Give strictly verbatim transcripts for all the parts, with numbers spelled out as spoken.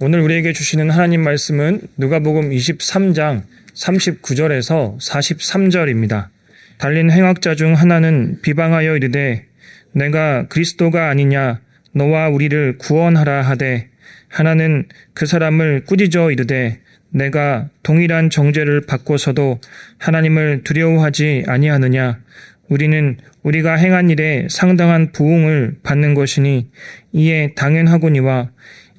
오늘 우리에게 주시는 하나님 말씀은 누가복음 이십삼 장 삼십구 절에서 사십삼 절입니다. 달린 행악자 중 하나는 비방하여 이르되 내가 그리스도가 아니냐 너와 우리를 구원하라 하되 하나는 그 사람을 꾸짖어 이르되 내가 동일한 정죄를 받고서도 하나님을 두려워하지 아니하느냐 우리는 우리가 행한 일에 상당한 부응을 받는 것이니 이에 당연하거니와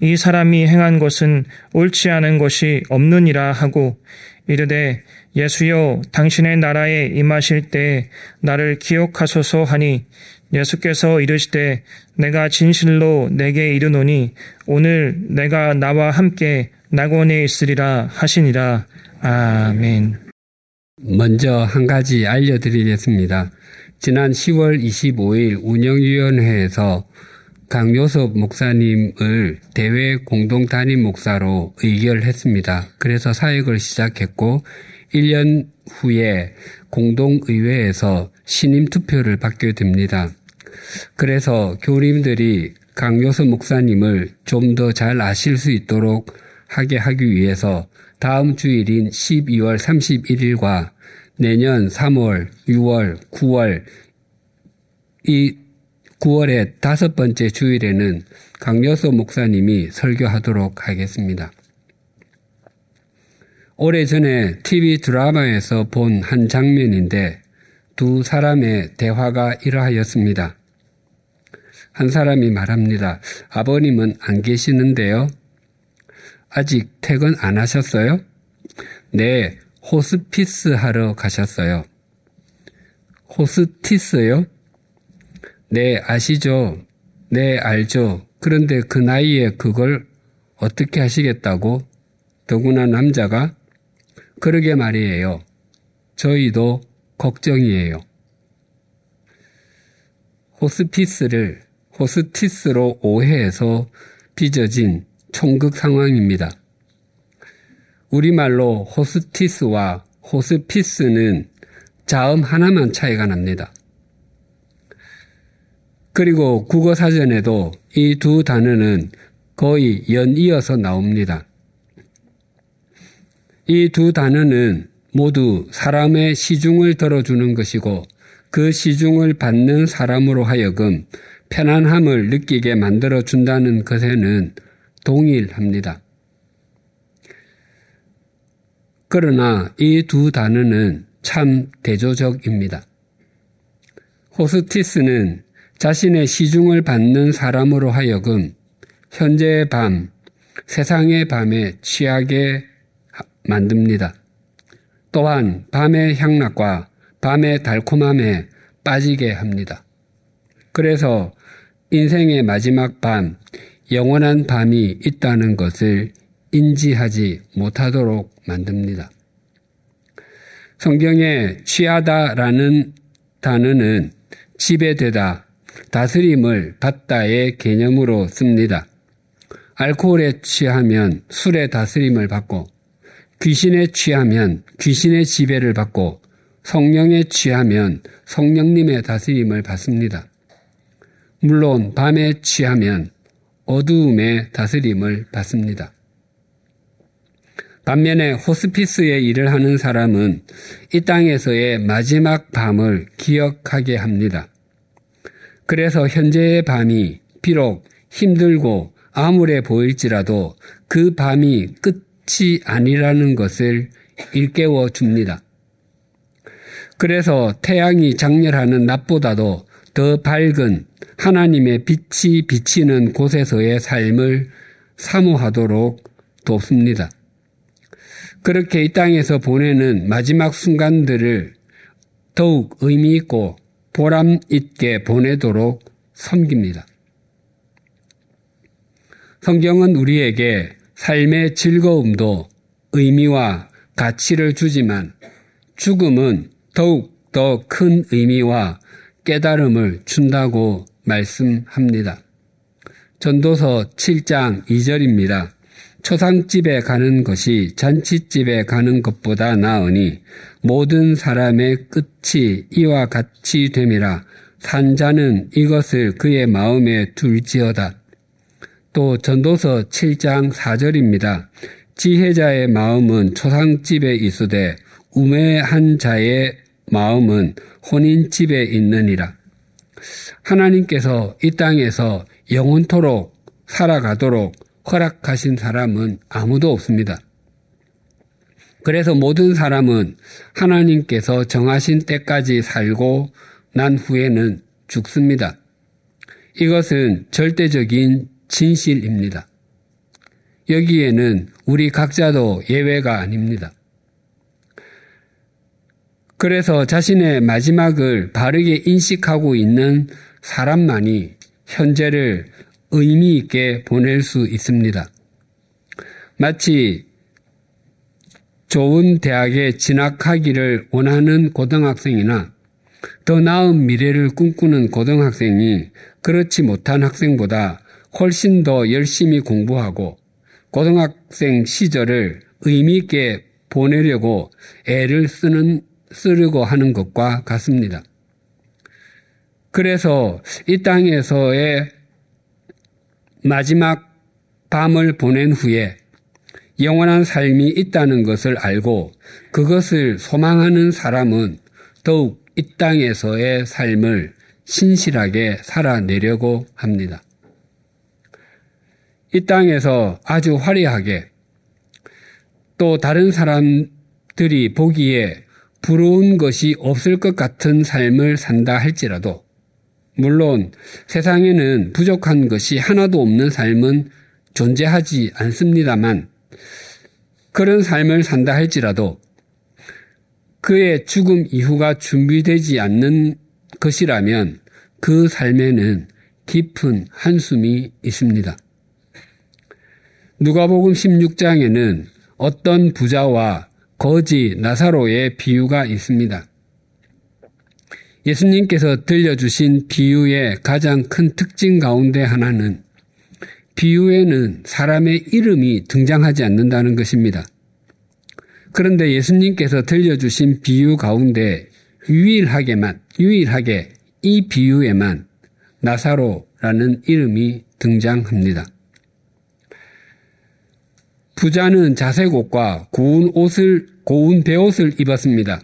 이 사람이 행한 것은 옳지 않은 것이 없느니라 하고 이르되 예수여 당신의 나라에 임하실 때에 나를 기억하소서 하니 예수께서 이르시되 내가 진실로 내게 이르노니 오늘 내가 나와 함께 낙원에 있으리라 하시니라. 아멘. 먼저 한 가지 알려드리겠습니다. 지난 시월 이십오일 운영위원회에서 강요섭 목사님을 대외 공동 담임 목사로 의결했습니다. 그래서 사역을 시작했고 일 년 후에 공동의회에서 신임 투표를 받게 됩니다. 그래서 교우님들이 강요섭 목사님을 좀 더 잘 아실 수 있도록 하게 하기 위해서 다음 주일인 십이월 삼십일일과 내년 삼월, 유월, 구월 이 구월의 다섯 번째 주일에는 강요섭 목사님이 설교하도록 하겠습니다. 오래전에 티비 드라마에서 본 한 장면인데 두 사람의 대화가 이러하였습니다. 한 사람이 말합니다. 아버님은 안 계시는데요. 아직 퇴근 안 하셨어요? 네, 호스피스 하러 가셨어요. 호스티스요? 네, 아시죠? 네, 알죠. 그런데 그 나이에 그걸 어떻게 하시겠다고? 더구나 남자가? 그러게 말이에요. 저희도 걱정이에요. 호스피스를 호스티스로 오해해서 빚어진 총극 상황입니다. 우리말로 호스티스와 호스피스는 자음 하나만 차이가 납니다. 그리고 국어사전에도 이 두 단어는 거의 연이어서 나옵니다. 이 두 단어는 모두 사람의 시중을 들어주는 것이고 그 시중을 받는 사람으로 하여금 편안함을 느끼게 만들어준다는 것에는 동일합니다. 그러나 이 두 단어는 참 대조적입니다. 호스티스는 자신의 시중을 받는 사람으로 하여금 현재의 밤, 세상의 밤에 취하게 만듭니다. 또한 밤의 향락과 밤의 달콤함에 빠지게 합니다. 그래서 인생의 마지막 밤, 영원한 밤이 있다는 것을 인지하지 못하도록 만듭니다. 성경에 취하다라는 단어는 지배되다, 다스림을 받다의 개념으로 씁니다. 알코올에 취하면 술의 다스림을 받고, 귀신에 취하면 귀신의 지배를 받고, 성령에 취하면 성령님의 다스림을 받습니다. 물론 밤에 취하면 어두움의 다스림을 받습니다. 반면에 호스피스의 일을 하는 사람은 이 땅에서의 마지막 밤을 기억하게 합니다. 그래서 현재의 밤이 비록 힘들고 암울해 보일지라도 그 밤이 끝이 아니라는 것을 일깨워 줍니다. 그래서 태양이 장렬하는 낮보다도 더 밝은 하나님의 빛이 비치는 곳에서의 삶을 사모하도록 돕습니다. 그렇게 이 땅에서 보내는 마지막 순간들을 더욱 의미 있고 보람 있게 보내도록 섬깁니다. 성경은 우리에게 삶의 즐거움도 의미와 가치를 주지만 죽음은 더욱 더 큰 의미와 깨달음을 준다고 말씀합니다. 전도서 칠 장 이 절입니다. 초상집에 가는 것이 잔치집에 가는 것보다 나으니 모든 사람의 끝이 이와 같이 됨이라 산자는 이것을 그의 마음에 둘지어다. 또 전도서 칠 장 사 절입니다. 지혜자의 마음은 초상집에 있으되 우매한 자의 마음은 혼인집에 있느니라. 하나님께서 이 땅에서 영원토록 살아가도록 허락하신 사람은 아무도 없습니다. 그래서 모든 사람은 하나님께서 정하신 때까지 살고 난 후에는 죽습니다. 이것은 절대적인 진실입니다. 여기에는 우리 각자도 예외가 아닙니다. 그래서 자신의 마지막을 바르게 인식하고 있는 사람만이 현재를 의미 있게 보낼 수 있습니다. 마치 좋은 대학에 진학하기를 원하는 고등학생이나 더 나은 미래를 꿈꾸는 고등학생이 그렇지 못한 학생보다 훨씬 더 열심히 공부하고 고등학생 시절을 의미 있게 보내려고 애를 쓰는 쓰려고 하는 것과 같습니다. 그래서 이 땅에서의 마지막 밤을 보낸 후에 영원한 삶이 있다는 것을 알고 그것을 소망하는 사람은 더욱 이 땅에서의 삶을 신실하게 살아내려고 합니다. 이 땅에서 아주 화려하게 또 다른 사람들이 보기에 부러운 것이 없을 것 같은 삶을 산다 할지라도 물론 세상에는 부족한 것이 하나도 없는 삶은 존재하지 않습니다만 그런 삶을 산다 할지라도 그의 죽음 이후가 준비되지 않는 것이라면 그 삶에는 깊은 한숨이 있습니다. 누가복음 십육 장에는 어떤 부자와 거지 나사로의 비유가 있습니다. 예수님께서 들려주신 비유의 가장 큰 특징 가운데 하나는 비유에는 사람의 이름이 등장하지 않는다는 것입니다. 그런데 예수님께서 들려주신 비유 가운데 유일하게만, 유일하게 이 비유에만 나사로라는 이름이 등장합니다. 부자는 자색 옷과 고운 옷을, 고운 베옷을 입었습니다.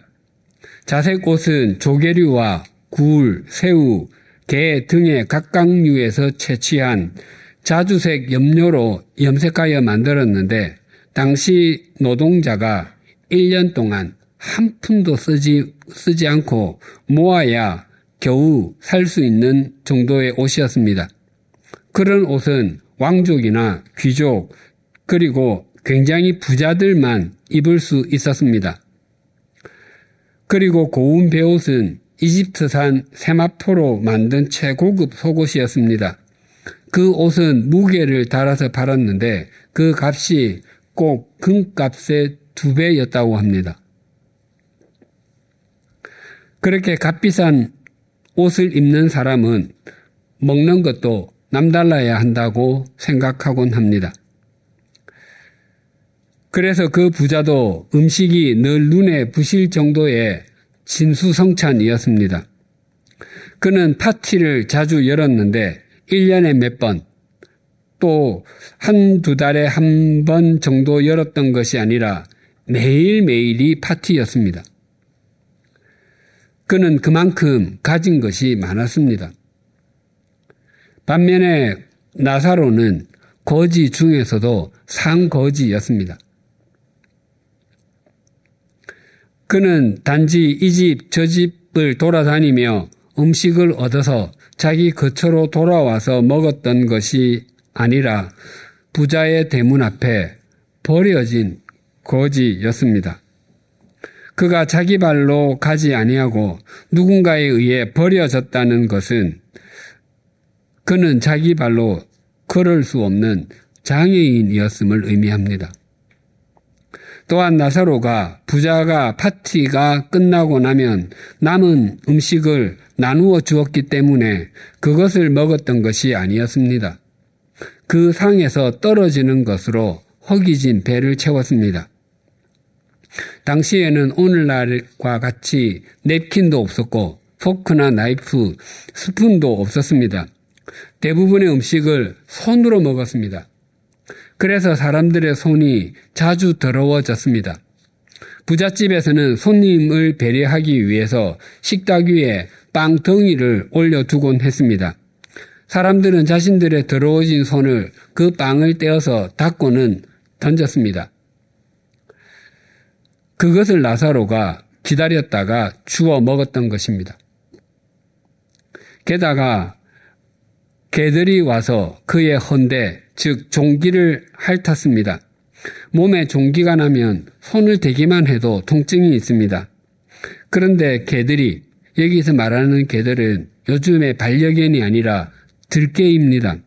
자색 옷은 조개류와 굴, 새우, 게 등의 각각류에서 채취한 자주색 염료로 염색하여 만들었는데 당시 노동자가 일 년 동안 한 푼도 쓰지, 쓰지 않고 모아야 겨우 살 수 있는 정도의 옷이었습니다. 그런 옷은 왕족이나 귀족 그리고 굉장히 부자들만 입을 수 있었습니다. 그리고 고운 베옷은 이집트산 세마포로 만든 최고급 속옷이었습니다. 그 옷은 무게를 달아서 팔았는데 그 값이 꼭 금값의 두 배였다고 합니다. 그렇게 값비싼 옷을 입는 사람은 먹는 것도 남달라야 한다고 생각하곤 합니다. 그래서 그 부자도 음식이 늘 눈에 부실 정도의 진수성찬이었습니다. 그는 파티를 자주 열었는데 일 년에 몇 번, 또 한두 달에 한 번 정도 열었던 것이 아니라 매일매일이 파티였습니다. 그는 그만큼 가진 것이 많았습니다. 반면에 나사로는 거지 중에서도 상거지였습니다. 그는 단지 이 집, 저 집을 돌아다니며 음식을 얻어서 자기 거처로 돌아와서 먹었던 것이 아니라 부자의 대문 앞에 버려진 거지였습니다. 그가 자기 발로 가지 아니하고 누군가에 의해 버려졌다는 것은 그는 자기 발로 걸을 수 없는 장애인이었음을 의미합니다. 또한 나사로가 부자가 파티가 끝나고 나면 남은 음식을 나누어 주었기 때문에 그것을 먹었던 것이 아니었습니다. 그 상에서 떨어지는 것으로 허기진 배를 채웠습니다. 당시에는 오늘날과 같이 냅킨도 없었고 포크나 나이프, 스푼도 없었습니다. 대부분의 음식을 손으로 먹었습니다. 그래서 사람들의 손이 자주 더러워졌습니다. 부잣집에서는 손님을 배려하기 위해서 식탁 위에 빵덩이를 올려두곤 했습니다. 사람들은 자신들의 더러워진 손을 그 빵을 떼어서 닦고는 던졌습니다. 그것을 나사로가 기다렸다가 주워 먹었던 것입니다. 게다가 개들이 와서 그의 헌데, 즉 종기를 핥았습니다. 몸에 종기가 나면 손을 대기만 해도 통증이 있습니다. 그런데 개들이, 여기서 말하는 개들은 요즘의 반려견이 아니라 들개입니다.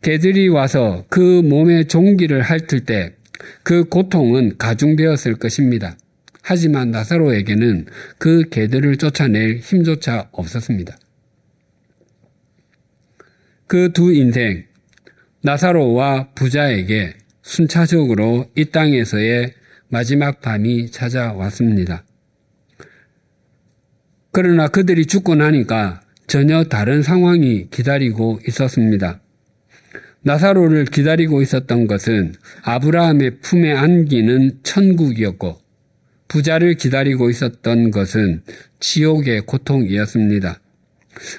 개들이 와서 그 몸의 종기를 핥을 때 그 고통은 가중되었을 것입니다. 하지만 나사로에게는 그 개들을 쫓아낼 힘조차 없었습니다. 그 두 인생, 나사로와 부자에게 순차적으로 이 땅에서의 마지막 밤이 찾아왔습니다. 그러나 그들이 죽고 나니까 전혀 다른 상황이 기다리고 있었습니다. 나사로를 기다리고 있었던 것은 아브라함의 품에 안기는 천국이었고, 부자를 기다리고 있었던 것은 지옥의 고통이었습니다.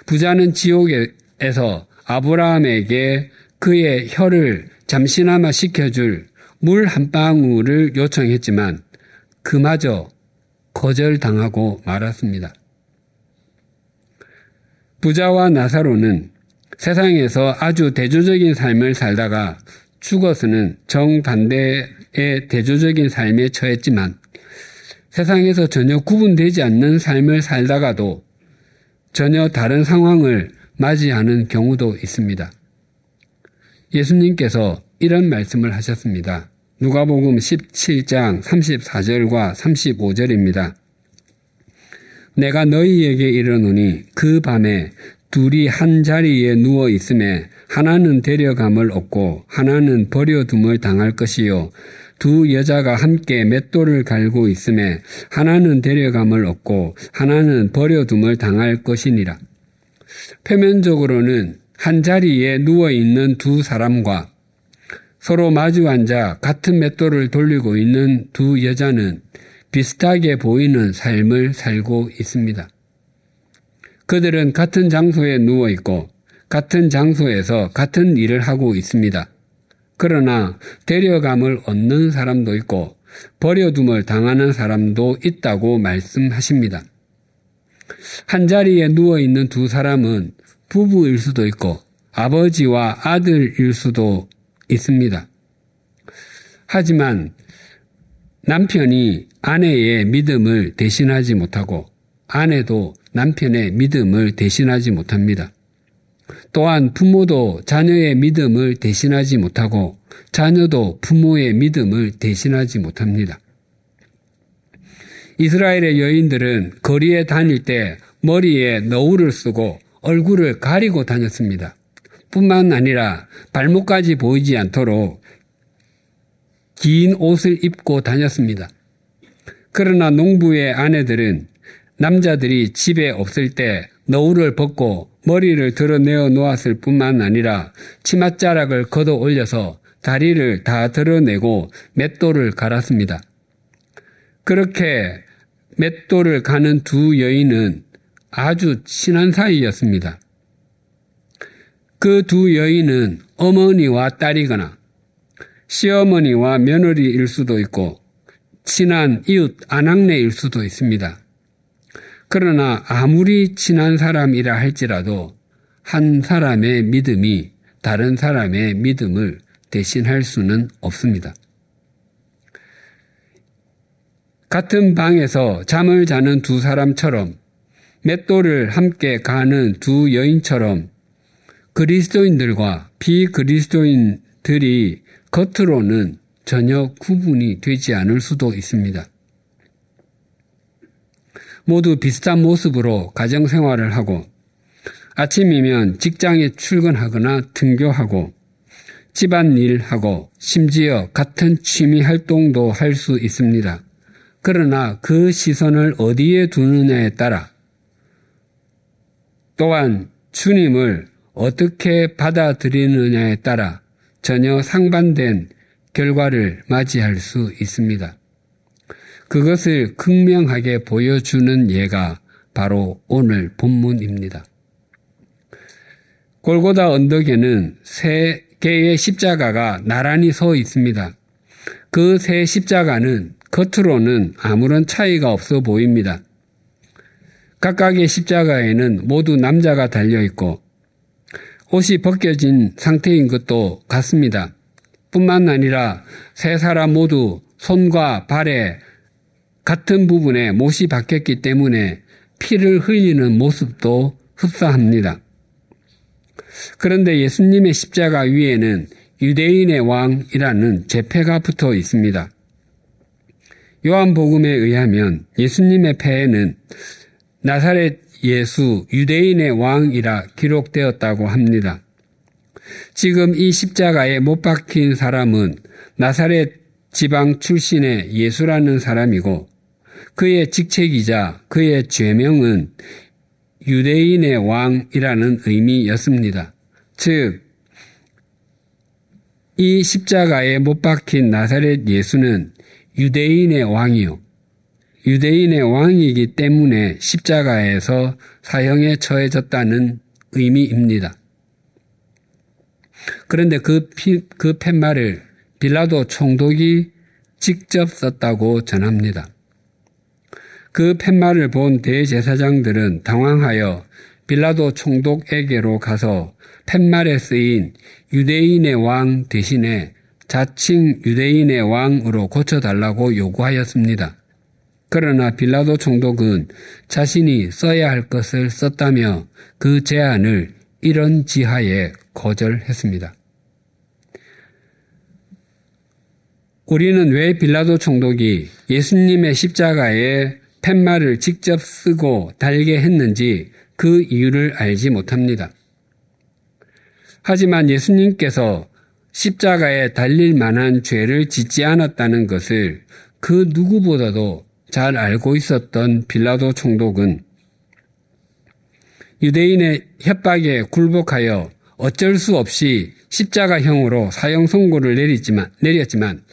부자는 지옥에서 아브라함에게 그의 혀를 잠시나마 식혀줄 물 한 방울을 요청했지만 그마저 거절당하고 말았습니다. 부자와 나사로는 세상에서 아주 대조적인 삶을 살다가 죽어서는 정반대의 대조적인 삶에 처했지만, 세상에서 전혀 구분되지 않는 삶을 살다가도 전혀 다른 상황을 맞이하는 경우도 있습니다. 예수님께서 이런 말씀을 하셨습니다. 누가복음 십칠 장 삼십사 절과 삼십오 절입니다. 내가 너희에게 이르노니 그 밤에 둘이 한 자리에 누워 있음에 하나는 데려감을 얻고 하나는 버려둠을 당할 것이요, 두 여자가 함께 맷돌을 갈고 있음에 하나는 데려감을 얻고 하나는 버려둠을 당할 것이니라. 표면적으로는 한 자리에 누워 있는 두 사람과 서로 마주 앉아 같은 맷돌을 돌리고 있는 두 여자는 비슷하게 보이는 삶을 살고 있습니다. 그들은 같은 장소에 누워 있고 같은 장소에서 같은 일을 하고 있습니다. 그러나 데려감을 얻는 사람도 있고 버려둠을 당하는 사람도 있다고 말씀하십니다. 한자리에 누워 있는 두 사람은 부부일 수도 있고 아버지와 아들일 수도 있습니다. 하지만 남편이 아내의 믿음을 대신하지 못하고 아내도 남편의 믿음을 대신하지 못합니다. 또한 부모도 자녀의 믿음을 대신하지 못하고 자녀도 부모의 믿음을 대신하지 못합니다. 이스라엘의 여인들은 거리에 다닐 때 머리에 너울을 쓰고 얼굴을 가리고 다녔습니다. 뿐만 아니라 발목까지 보이지 않도록 긴 옷을 입고 다녔습니다. 그러나 농부의 아내들은 남자들이 집에 없을 때 너울을 벗고 머리를 드러내어 놓았을 뿐만 아니라 치맛자락을 걷어 올려서 다리를 다 드러내고 맷돌을 갈았습니다. 그렇게 맷돌을 가는 두 여인은 아주 친한 사이였습니다. 그 두 여인은 어머니와 딸이거나 시어머니와 며느리일 수도 있고 친한 이웃 아낙네일 수도 있습니다. 그러나 아무리 친한 사람이라 할지라도 한 사람의 믿음이 다른 사람의 믿음을 대신할 수는 없습니다. 같은 방에서 잠을 자는 두 사람처럼, 맷돌을 함께 가는 두 여인처럼 그리스도인들과 비그리스도인들이 겉으로는 전혀 구분이 되지 않을 수도 있습니다. 모두 비슷한 모습으로 가정생활을 하고 아침이면 직장에 출근하거나 등교하고 집안일하고 심지어 같은 취미활동도 할 수 있습니다. 그러나 그 시선을 어디에 두느냐에 따라, 또한 주님을 어떻게 받아들이느냐에 따라 전혀 상반된 결과를 맞이할 수 있습니다. 그것을 극명하게 보여주는 예가 바로 오늘 본문입니다. 골고다 언덕에는 세 개의 십자가가 나란히 서 있습니다. 그 세 십자가는 겉으로는 아무런 차이가 없어 보입니다. 각각의 십자가에는 모두 남자가 달려있고 옷이 벗겨진 상태인 것도 같습니다. 뿐만 아니라 세 사람 모두 손과 발에 같은 부분에 못이 박혔기 때문에 피를 흘리는 모습도 흡사합니다. 그런데 예수님의 십자가 위에는 유대인의 왕이라는 제패가 붙어 있습니다. 요한복음에 의하면 예수님의 패에는 나사렛 예수 유대인의 왕이라 기록되었다고 합니다. 지금 이 십자가에 못 박힌 사람은 나사렛 지방 출신의 예수라는 사람이고 그의 직책이자 그의 죄명은 유대인의 왕이라는 의미였습니다. 즉, 이 십자가에 못 박힌 나사렛 예수는 유대인의 왕이요. 유대인의 왕이기 때문에 십자가에서 사형에 처해졌다는 의미입니다. 그런데 그, 피, 그 팻말을 빌라도 총독이 직접 썼다고 전합니다. 그 팻말을 본 대제사장들은 당황하여 빌라도 총독에게로 가서 팻말에 쓰인 유대인의 왕 대신에 자칭 유대인의 왕으로 고쳐달라고 요구하였습니다. 그러나 빌라도 총독은 자신이 써야 할 것을 썼다며 그 제안을 이런 지하에 거절했습니다. 우리는 왜 빌라도 총독이 예수님의 십자가에 팻말을 직접 쓰고 달게 했는지 그 이유를 알지 못합니다. 하지만 예수님께서 십자가에 달릴 만한 죄를 짓지 않았다는 것을 그 누구보다도 잘 알고 있었던 빌라도 총독은 유대인의 협박에 굴복하여 어쩔 수 없이 십자가형으로 사형 선고를 내리지만, 내렸지만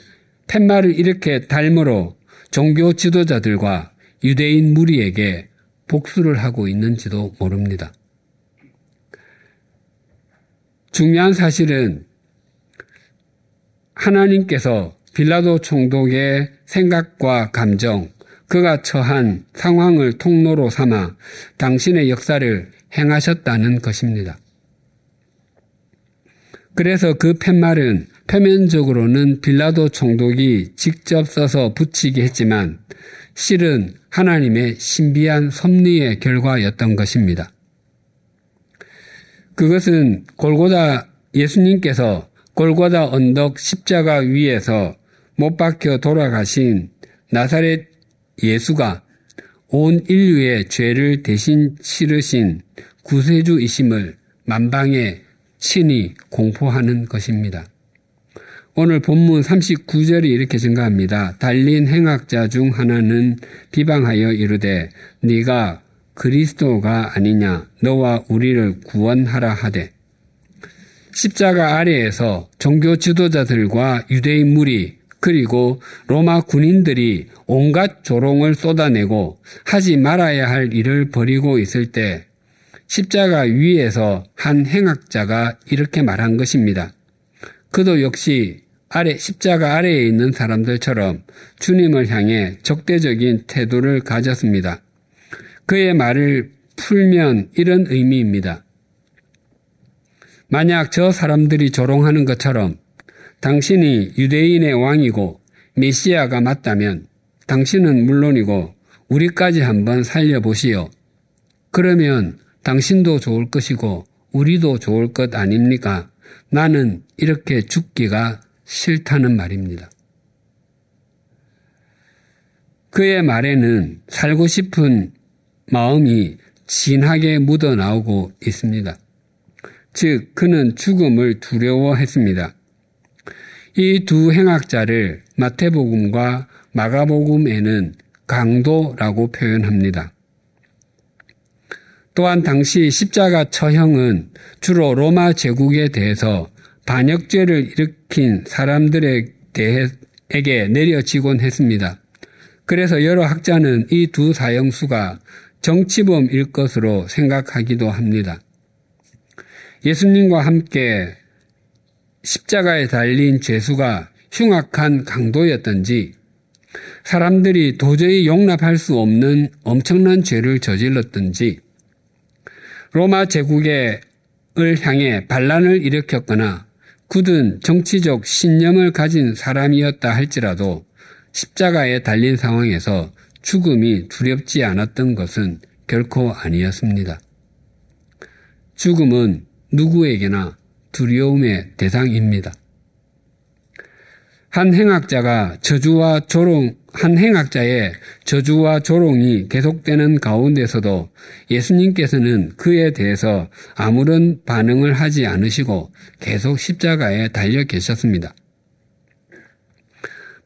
팻말을 이렇게 달므로 종교 지도자들과 유대인 무리에게 복수를 하고 있는지도 모릅니다. 중요한 사실은 하나님께서 빌라도 총독의 생각과 감정, 그가 처한 상황을 통로로 삼아 당신의 역사를 행하셨다는 것입니다. 그래서 그 팻말은 표면적으로는 빌라도 총독이 직접 써서 붙이게 했지만 실은 하나님의 신비한 섭리의 결과였던 것입니다. 그것은 골고다 예수님께서 골고다 언덕 십자가 위에서 못 박혀 돌아가신 나사렛 예수가 온 인류의 죄를 대신 치르신 구세주이심을 만방에 친히 공포하는 것입니다. 오늘 본문 삼십구 절이 이렇게 증가합니다. 달린 행악자 중 하나는 비방하여 이르되 네가 그리스도가 아니냐 너와 우리를 구원하라 하되 십자가 아래에서 종교 지도자들과 유대인 무리 그리고 로마 군인들이 온갖 조롱을 쏟아내고 하지 말아야 할 일을 벌이고 있을 때 십자가 위에서 한 행악자가 이렇게 말한 것입니다. 그도 역시 아래 십자가 아래에 있는 사람들처럼 주님을 향해 적대적인 태도를 가졌습니다. 그의 말을 풀면 이런 의미입니다. 만약 저 사람들이 조롱하는 것처럼 당신이 유대인의 왕이고 메시아가 맞다면 당신은 물론이고 우리까지 한번 살려보시오. 그러면 당신도 좋을 것이고 우리도 좋을 것 아닙니까? 나는 이렇게 죽기가 싫다는 말입니다. 그의 말에는 살고 싶은 마음이 진하게 묻어나오고 있습니다. 즉, 그는 죽음을 두려워했습니다. 이 두 행악자를 마태복음과 마가복음에는 강도라고 표현합니다. 또한 당시 십자가 처형은 주로 로마 제국에 대해서 반역죄를 일으킨 사람들에 대해에게 내려지곤 했습니다. 그래서 여러 학자는 이 두 사형수가 정치범일 것으로 생각하기도 합니다. 예수님과 함께 십자가에 달린 죄수가 흉악한 강도였던지 사람들이 도저히 용납할 수 없는 엄청난 죄를 저질렀던지 로마 제국을 향해 반란을 일으켰거나 굳은 정치적 신념을 가진 사람이었다 할지라도 십자가에 달린 상황에서 죽음이 두렵지 않았던 것은 결코 아니었습니다. 죽음은 누구에게나 두려움의 대상입니다. 한 행악자가 저주와 조롱, 한 행악자의 저주와 조롱이 계속되는 가운데서도 예수님께서는 그에 대해서 아무런 반응을 하지 않으시고 계속 십자가에 달려 계셨습니다.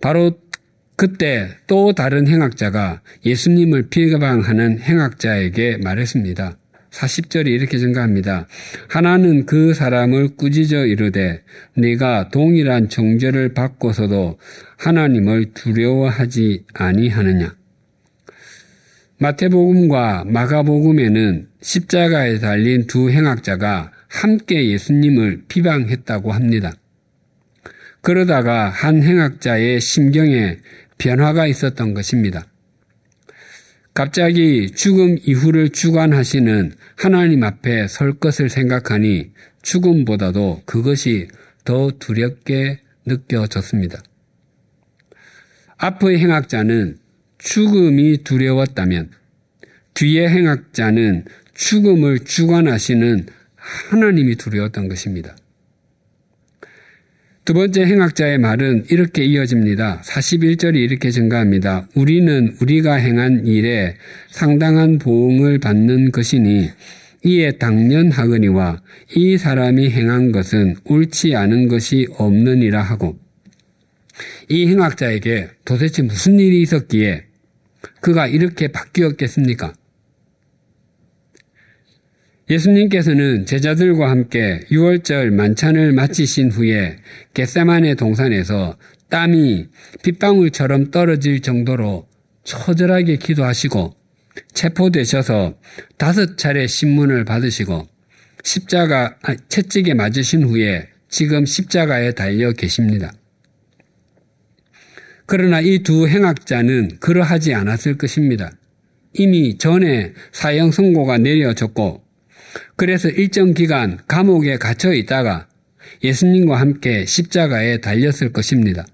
바로 그때 또 다른 행악자가 예수님을 비방하는 행악자에게 말했습니다. 사십 절이 이렇게 증가합니다. 하나는 그 사람을 꾸짖어 이르되 네가 동일한 정죄를 받고서도 하나님을 두려워하지 아니하느냐. 마태복음과 마가복음에는 십자가에 달린 두 행악자가 함께 예수님을 비방했다고 합니다. 그러다가 한 행악자의 심경에 변화가 있었던 것입니다. 갑자기 죽음 이후를 주관하시는 하나님 앞에 설 것을 생각하니 죽음보다도 그것이 더 두렵게 느껴졌습니다. 앞의 행악자는 죽음이 두려웠다면 뒤의 행악자는 죽음을 주관하시는 하나님이 두려웠던 것입니다. 두 번째 행악자의 말은 이렇게 이어집니다. 사십일 절이 이렇게 증가합니다. 우리는 우리가 행한 일에 상당한 보응을 받는 것이니 이에 당연하거니와 이 사람이 행한 것은 옳지 않은 것이 없느니라 하고, 이 행악자에게 도대체 무슨 일이 있었기에 그가 이렇게 바뀌었겠습니까? 예수님께서는 제자들과 함께 유월절 만찬을 마치신 후에 겟세마네 동산에서 땀이 빗방울처럼 떨어질 정도로 처절하게 기도하시고 체포되셔서 다섯 차례 신문을 받으시고 십자가 아, 채찍에 맞으신 후에 지금 십자가에 달려 계십니다. 그러나 이 두 행악자는 그러하지 않았을 것입니다. 이미 전에 사형 선고가 내려졌고 그래서 일정 기간 감옥에 갇혀 있다가 예수님과 함께 십자가에 달렸을 것입니다.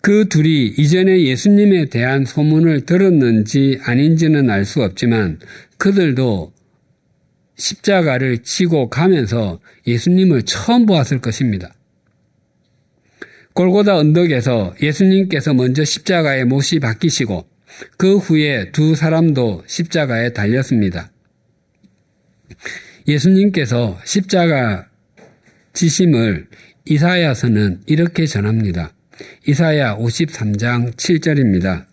그 둘이 이전에 예수님에 대한 소문을 들었는지 아닌지는 알 수 없지만 그들도 십자가를 치고 가면서 예수님을 처음 보았을 것입니다. 골고다 언덕에서 예수님께서 먼저 십자가에 못이 박히시고 그 후에 두 사람도 십자가에 달렸습니다. 예수님께서 십자가 지심을 이사야서는 이렇게 전합니다. 이사야 오십삼 장 칠 절입니다.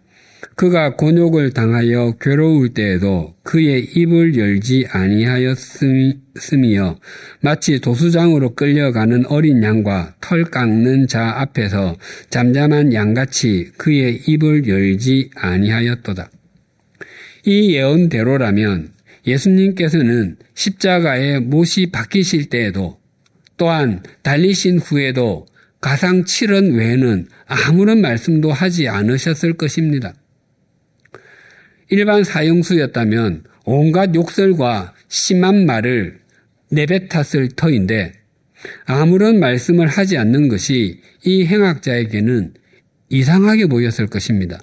그가 곤욕을 당하여 괴로울 때에도 그의 입을 열지 아니하였으며 마치 도수장으로 끌려가는 어린 양과 털 깎는 자 앞에서 잠잠한 양같이 그의 입을 열지 아니하였도다. 이 예언대로라면 예수님께서는 십자가에 못이 박히실 때에도 또한 달리신 후에도 가상 칠 원 외에는 아무런 말씀도 하지 않으셨을 것입니다. 일반 사형수였다면 온갖 욕설과 심한 말을 내뱉었을 터인데 아무런 말씀을 하지 않는 것이 이 행악자에게는 이상하게 보였을 것입니다.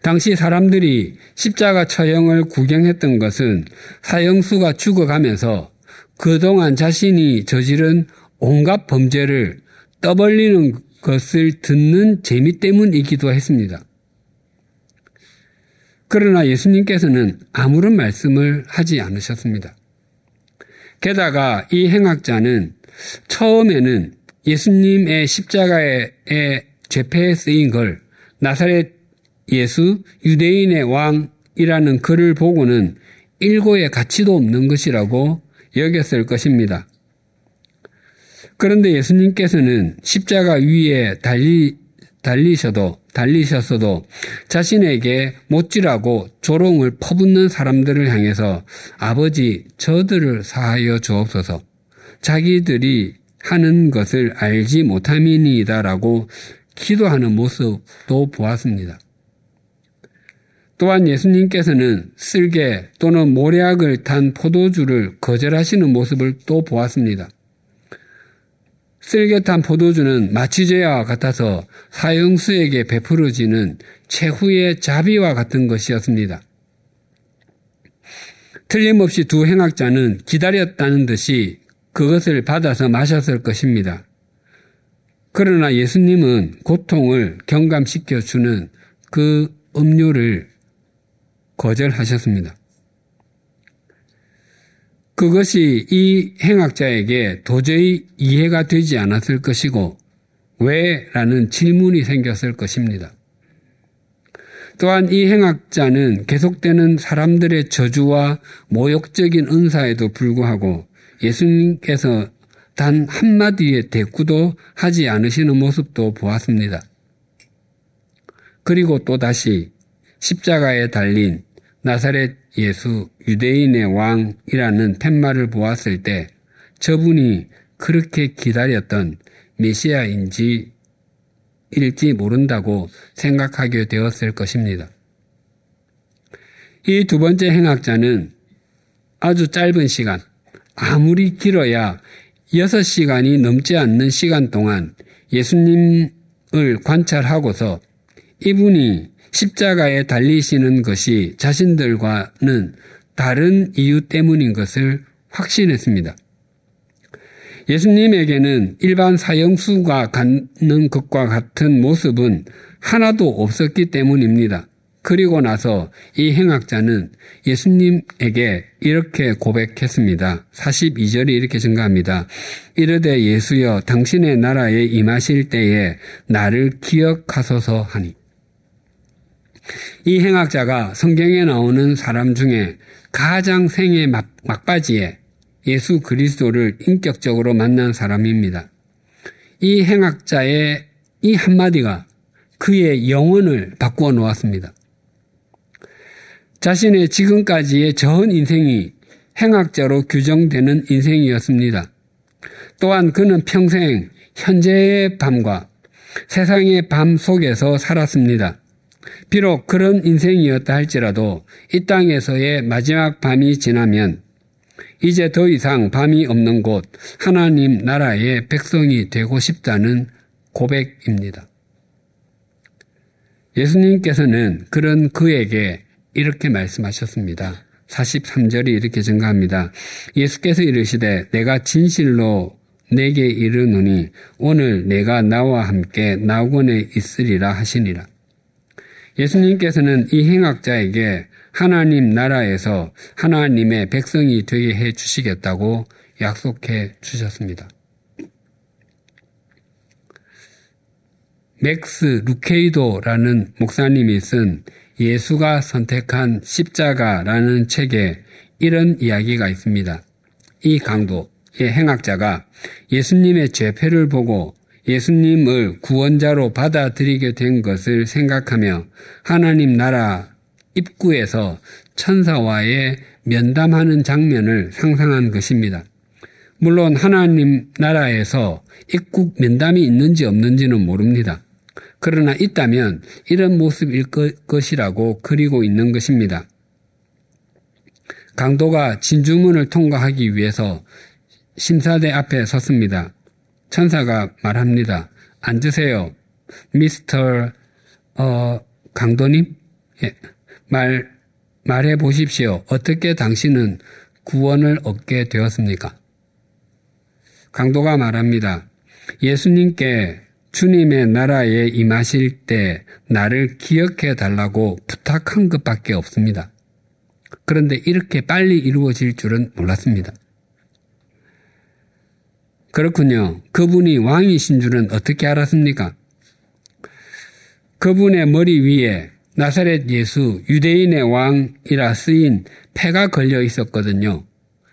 당시 사람들이 십자가 처형을 구경했던 것은 사형수가 죽어가면서 그동안 자신이 저지른 온갖 범죄를 떠벌리는 것을 듣는 재미 때문이기도 했습니다. 그러나 예수님께서는 아무런 말씀을 하지 않으셨습니다. 게다가 이 행악자는 처음에는 예수님의 십자가의 죄패에 쓰인 걸 나사렛 예수 유대인의 왕이라는 글을 보고는 일고의 가치도 없는 것이라고 여겼을 것입니다. 그런데 예수님께서는 십자가 위에 달리, 달리셔도, 달리셨어도 자신에게 못질하고 조롱을 퍼붓는 사람들을 향해서 아버지 저들을 사하여 주옵소서 자기들이 하는 것을 알지 못함이니이다 라고 기도하는 모습도 보았습니다. 또한 예수님께서는 쓸개 또는 모략을 탄 포도주를 거절하시는 모습을 또 보았습니다. 쓸개 탄 포도주는 마취제와 같아서 사형수에게 베풀어지는 최후의 자비와 같은 것이었습니다. 틀림없이 두 행악자는 기다렸다는 듯이 그것을 받아서 마셨을 것입니다. 그러나 예수님은 고통을 경감시켜주는 그 음료를 거절하셨습니다. 그것이 이 행악자에게 도저히 이해가 되지 않았을 것이고 왜? 라는 질문이 생겼을 것입니다. 또한 이 행악자는 계속되는 사람들의 저주와 모욕적인 은사에도 불구하고 예수님께서 단 한마디의 대꾸도 하지 않으시는 모습도 보았습니다. 그리고 또다시 십자가에 달린 나사렛 예수 유대인의 왕이라는 팻말을 보았을 때 저분이 그렇게 기다렸던 메시아인지 일지 모른다고 생각하게 되었을 것입니다. 이 두 번째 행악자는 아주 짧은 시간, 아무리 길어야 여섯 시간이 넘지 않는 시간 동안 예수님을 관찰하고서 이분이 십자가에 달리시는 것이 자신들과는 다른 이유 때문인 것을 확신했습니다. 예수님에게는 일반 사형수가 갖는 것과 같은 모습은 하나도 없었기 때문입니다. 그리고 나서 이 행악자는 예수님에게 이렇게 고백했습니다. 사십이 절이 이렇게 증가합니다. 이르되 예수여 당신의 나라에 임하실 때에 나를 기억하소서 하니. 이 행악자가 성경에 나오는 사람 중에 가장 생애 막바지에 예수 그리스도를 인격적으로 만난 사람입니다. 이 행악자의 이 한마디가 그의 영혼을 바꾸어 놓았습니다. 자신의 지금까지의 전 인생이 행악자로 규정되는 인생이었습니다. 또한 그는 평생 현재의 밤과 세상의 밤 속에서 살았습니다. 비록 그런 인생이었다 할지라도 이 땅에서의 마지막 밤이 지나면 이제 더 이상 밤이 없는 곳 하나님 나라의 백성이 되고 싶다는 고백입니다. 예수님께서는 그런 그에게 이렇게 말씀하셨습니다. 사십삼 절이 이렇게 증가합니다. 예수께서 이르시되 내가 진실로 내게 이르노니 오늘 내가 나와 함께 낙원에 있으리라 하시니라. 예수님께서는 이 행악자에게 하나님 나라에서 하나님의 백성이 되게 해 주시겠다고 약속해 주셨습니다. 맥스 루케이도라는 목사님이 쓴 예수가 선택한 십자가라는 책에 이런 이야기가 있습니다. 이 강도의 행악자가 예수님의 죄패를 보고 예수님을 구원자로 받아들이게 된 것을 생각하며 하나님 나라 입구에서 천사와의 면담하는 장면을 상상한 것입니다. 물론 하나님 나라에서 입국 면담이 있는지 없는지는 모릅니다. 그러나 있다면 이런 모습일 것이라고 그리고 있는 것입니다. 강도가 진주문을 통과하기 위해서 심사대 앞에 섰습니다. 천사가 말합니다. 앉으세요. 미스터 어, 강도님? 예, 말, 말해 보십시오. 어떻게 당신은 구원을 얻게 되었습니까? 강도가 말합니다. 예수님께 주님의 나라에 임하실 때 나를 기억해 달라고 부탁한 것밖에 없습니다. 그런데 이렇게 빨리 이루어질 줄은 몰랐습니다. 그렇군요. 그분이 왕이신 줄은 어떻게 알았습니까? 그분의 머리 위에 나사렛 예수, 유대인의 왕이라 쓰인 패가 걸려 있었거든요.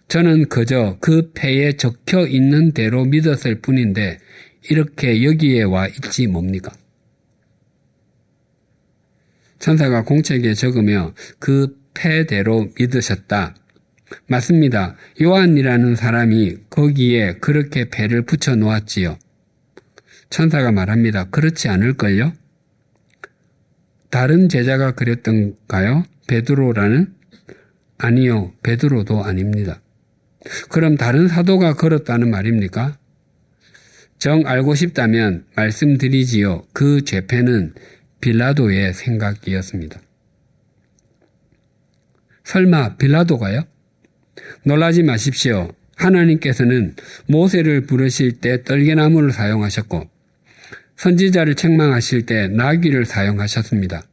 저는 그저 그 패에 적혀 있는 대로 믿었을 뿐인데 이렇게 여기에 와 있지 뭡니까? 천사가 공책에 적으며 그 패대로 믿으셨다. 맞습니다. 요한이라는 사람이 거기에 그렇게 패를 붙여 놓았지요. 천사가 말합니다. 그렇지 않을걸요? 다른 제자가 그랬던가요? 베드로라는? 아니요. 베드로도 아닙니다. 그럼 다른 사도가 걸었다는 말입니까? 정 알고 싶다면 말씀드리지요. 그 죄패는 빌라도의 생각이었습니다. 설마 빌라도가요? 놀라지 마십시오. 하나님께서는 모세를 부르실 때 떨게나무를 사용하셨고 선지자를 책망하실 때 나귀를 사용하셨습니다.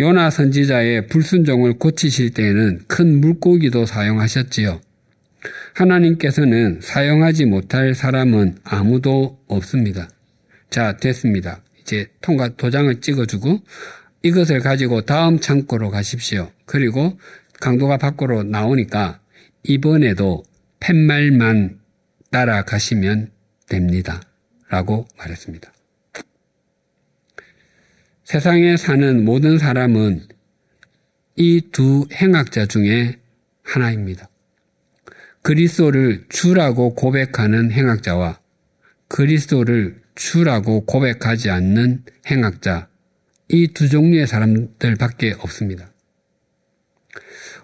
요나 선지자의 불순종을 고치실 때에는 큰 물고기도 사용하셨지요. 하나님께서는 사용하지 못할 사람은 아무도 없습니다. 자, 됐습니다. 이제 통과 도장을 찍어주고 이것을 가지고 다음 창고로 가십시오. 그리고 강도가 밖으로 나오니까 이번에도 팻말만 따라가시면 됩니다. 라고 말했습니다. 세상에 사는 모든 사람은 이 두 행악자 중에 하나입니다. 그리스도를 주라고 고백하는 행악자와 그리스도를 주라고 고백하지 않는 행악자, 이 두 종류의 사람들밖에 없습니다.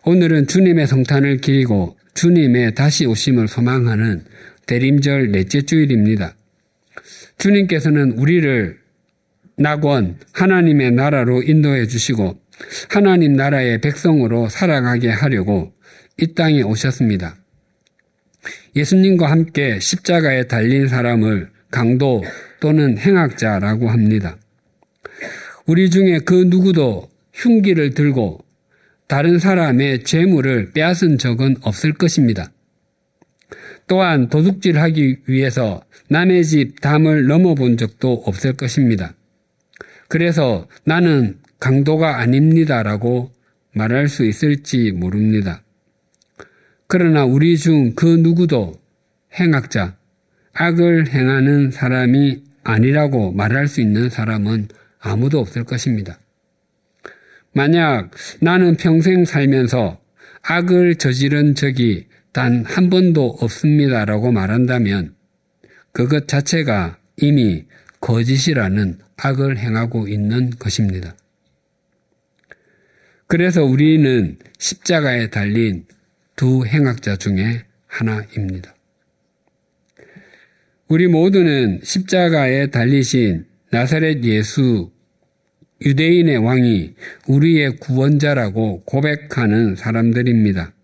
오늘은 주님의 성탄을 기리고 주님의 다시 오심을 소망하는 대림절 넷째 주일입니다. 주님께서는 우리를 낙원, 하나님의 나라로 인도해 주시고 하나님 나라의 백성으로 살아가게 하려고 이 땅에 오셨습니다. 예수님과 함께 십자가에 달린 사람을 강도 또는 행악자라고 합니다. 우리 중에 그 누구도 흉기를 들고 다른 사람의 재물을 빼앗은 적은 없을 것입니다. 또한 도둑질하기 위해서 남의 집 담을 넘어본 적도 없을 것입니다. 그래서 나는 강도가 아닙니다라고 말할 수 있을지 모릅니다. 그러나 우리 중 그 누구도 행악자, 악을 행하는 사람이 아니라고 말할 수 있는 사람은 아무도 없을 것입니다. 만약 나는 평생 살면서 악을 저지른 적이 단 한 번도 없습니다라고 말한다면 그것 자체가 이미 거짓이라는 악을 행하고 있는 것입니다. 그래서 우리는 십자가에 달린 두 행악자 중에 하나입니다. 우리 모두는 십자가에 달리신 나사렛 예수, 유대인의 왕이 우리의 구원자라고 고백하는 사람들입니다.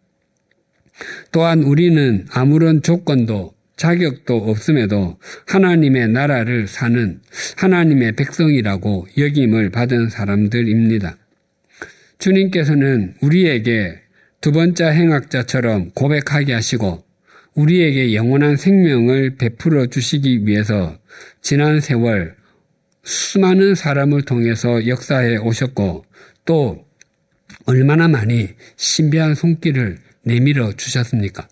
또한 우리는 아무런 조건도 자격도 없음에도 하나님의 나라를 사는 하나님의 백성이라고 여김을 받은 사람들입니다. 주님께서는 우리에게 두 번째 행악자처럼 고백하게 하시고 우리에게 영원한 생명을 베풀어 주시기 위해서 지난 세월 수많은 사람을 통해서 역사해 오셨고 또 얼마나 많이 신비한 손길을 내밀어 주셨습니까?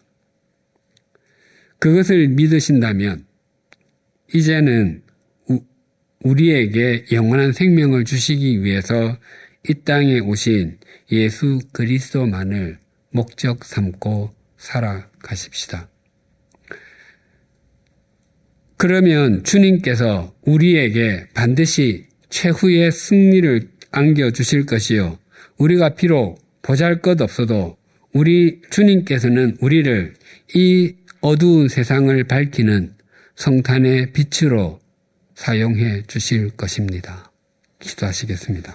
그것을 믿으신다면 이제는 우, 우리에게 영원한 생명을 주시기 위해서 이 땅에 오신 예수 그리스도만을 목적 삼고 살아가십시다. 그러면 주님께서 우리에게 반드시 최후의 승리를 안겨주실 것이요. 우리가 비록 보잘것없어도 우리 주님께서는 우리를 이 어두운 세상을 밝히는 성탄의 빛으로 사용해 주실 것입니다. 기도하시겠습니다.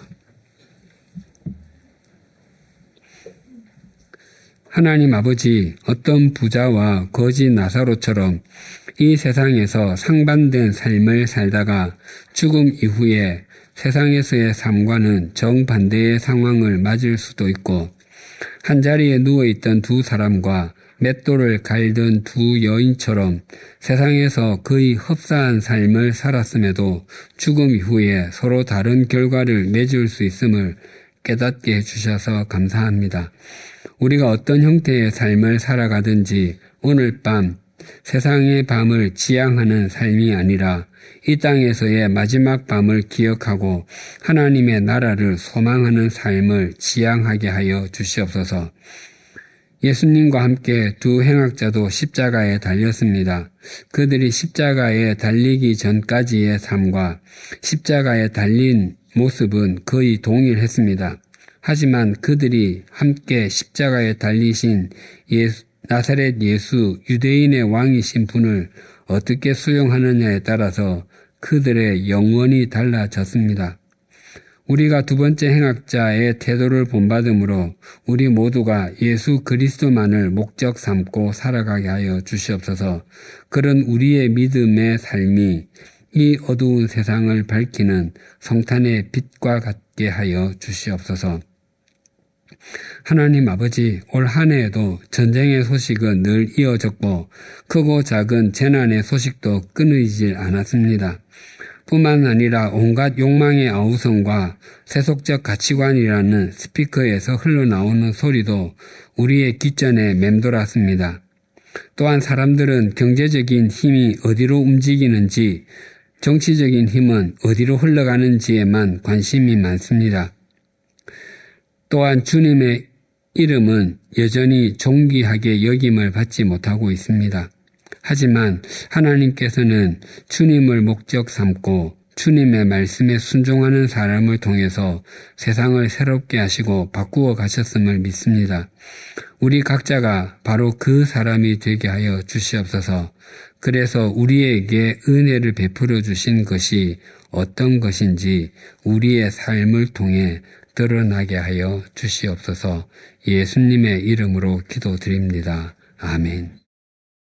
하나님 아버지, 어떤 부자와 거지 나사로처럼 이 세상에서 상반된 삶을 살다가 죽음 이후에 세상에서의 삶과는 정반대의 상황을 맞을 수도 있고 한자리에 누워있던 두 사람과 맷돌을 갈던 두 여인처럼 세상에서 거의 흡사한 삶을 살았음에도 죽음 이후에 서로 다른 결과를 맺을 수 있음을 깨닫게 해주셔서 감사합니다. 우리가 어떤 형태의 삶을 살아가든지 오늘 밤 세상의 밤을 지향하는 삶이 아니라 이 땅에서의 마지막 밤을 기억하고 하나님의 나라를 소망하는 삶을 지향하게 하여 주시옵소서. 예수님과 함께 두 행악자도 십자가에 달렸습니다. 그들이 십자가에 달리기 전까지의 삶과 십자가에 달린 모습은 거의 동일했습니다. 하지만 그들이 함께 십자가에 달리신 예수, 나사렛 예수 유대인의 왕이신 분을 어떻게 수용하느냐에 따라서 그들의 영혼이 달라졌습니다. 우리가 두 번째 행악자의 태도를 본받음으로 우리 모두가 예수 그리스도만을 목적 삼고 살아가게 하여 주시옵소서. 그런 우리의 믿음의 삶이 이 어두운 세상을 밝히는 성탄의 빛과 같게 하여 주시옵소서. 하나님 아버지, 올 한 해에도 전쟁의 소식은 늘 이어졌고 크고 작은 재난의 소식도 끊이질 않았습니다. 뿐만 아니라 온갖 욕망의 아우성과 세속적 가치관이라는 스피커에서 흘러나오는 소리도 우리의 귓전에 맴돌았습니다. 또한 사람들은 경제적인 힘이 어디로 움직이는지, 정치적인 힘은 어디로 흘러가는지에만 관심이 많습니다. 또한 주님의 이름은 여전히 존귀하게 여김을 받지 못하고 있습니다. 하지만 하나님께서는 주님을 목적 삼고 주님의 말씀에 순종하는 사람을 통해서 세상을 새롭게 하시고 바꾸어 가셨음을 믿습니다. 우리 각자가 바로 그 사람이 되게 하여 주시옵소서. 그래서 우리에게 은혜를 베풀어 주신 것이 어떤 것인지 우리의 삶을 통해 드러나게 하여 주시옵소서. 예수님의 이름으로 기도드립니다. 아멘.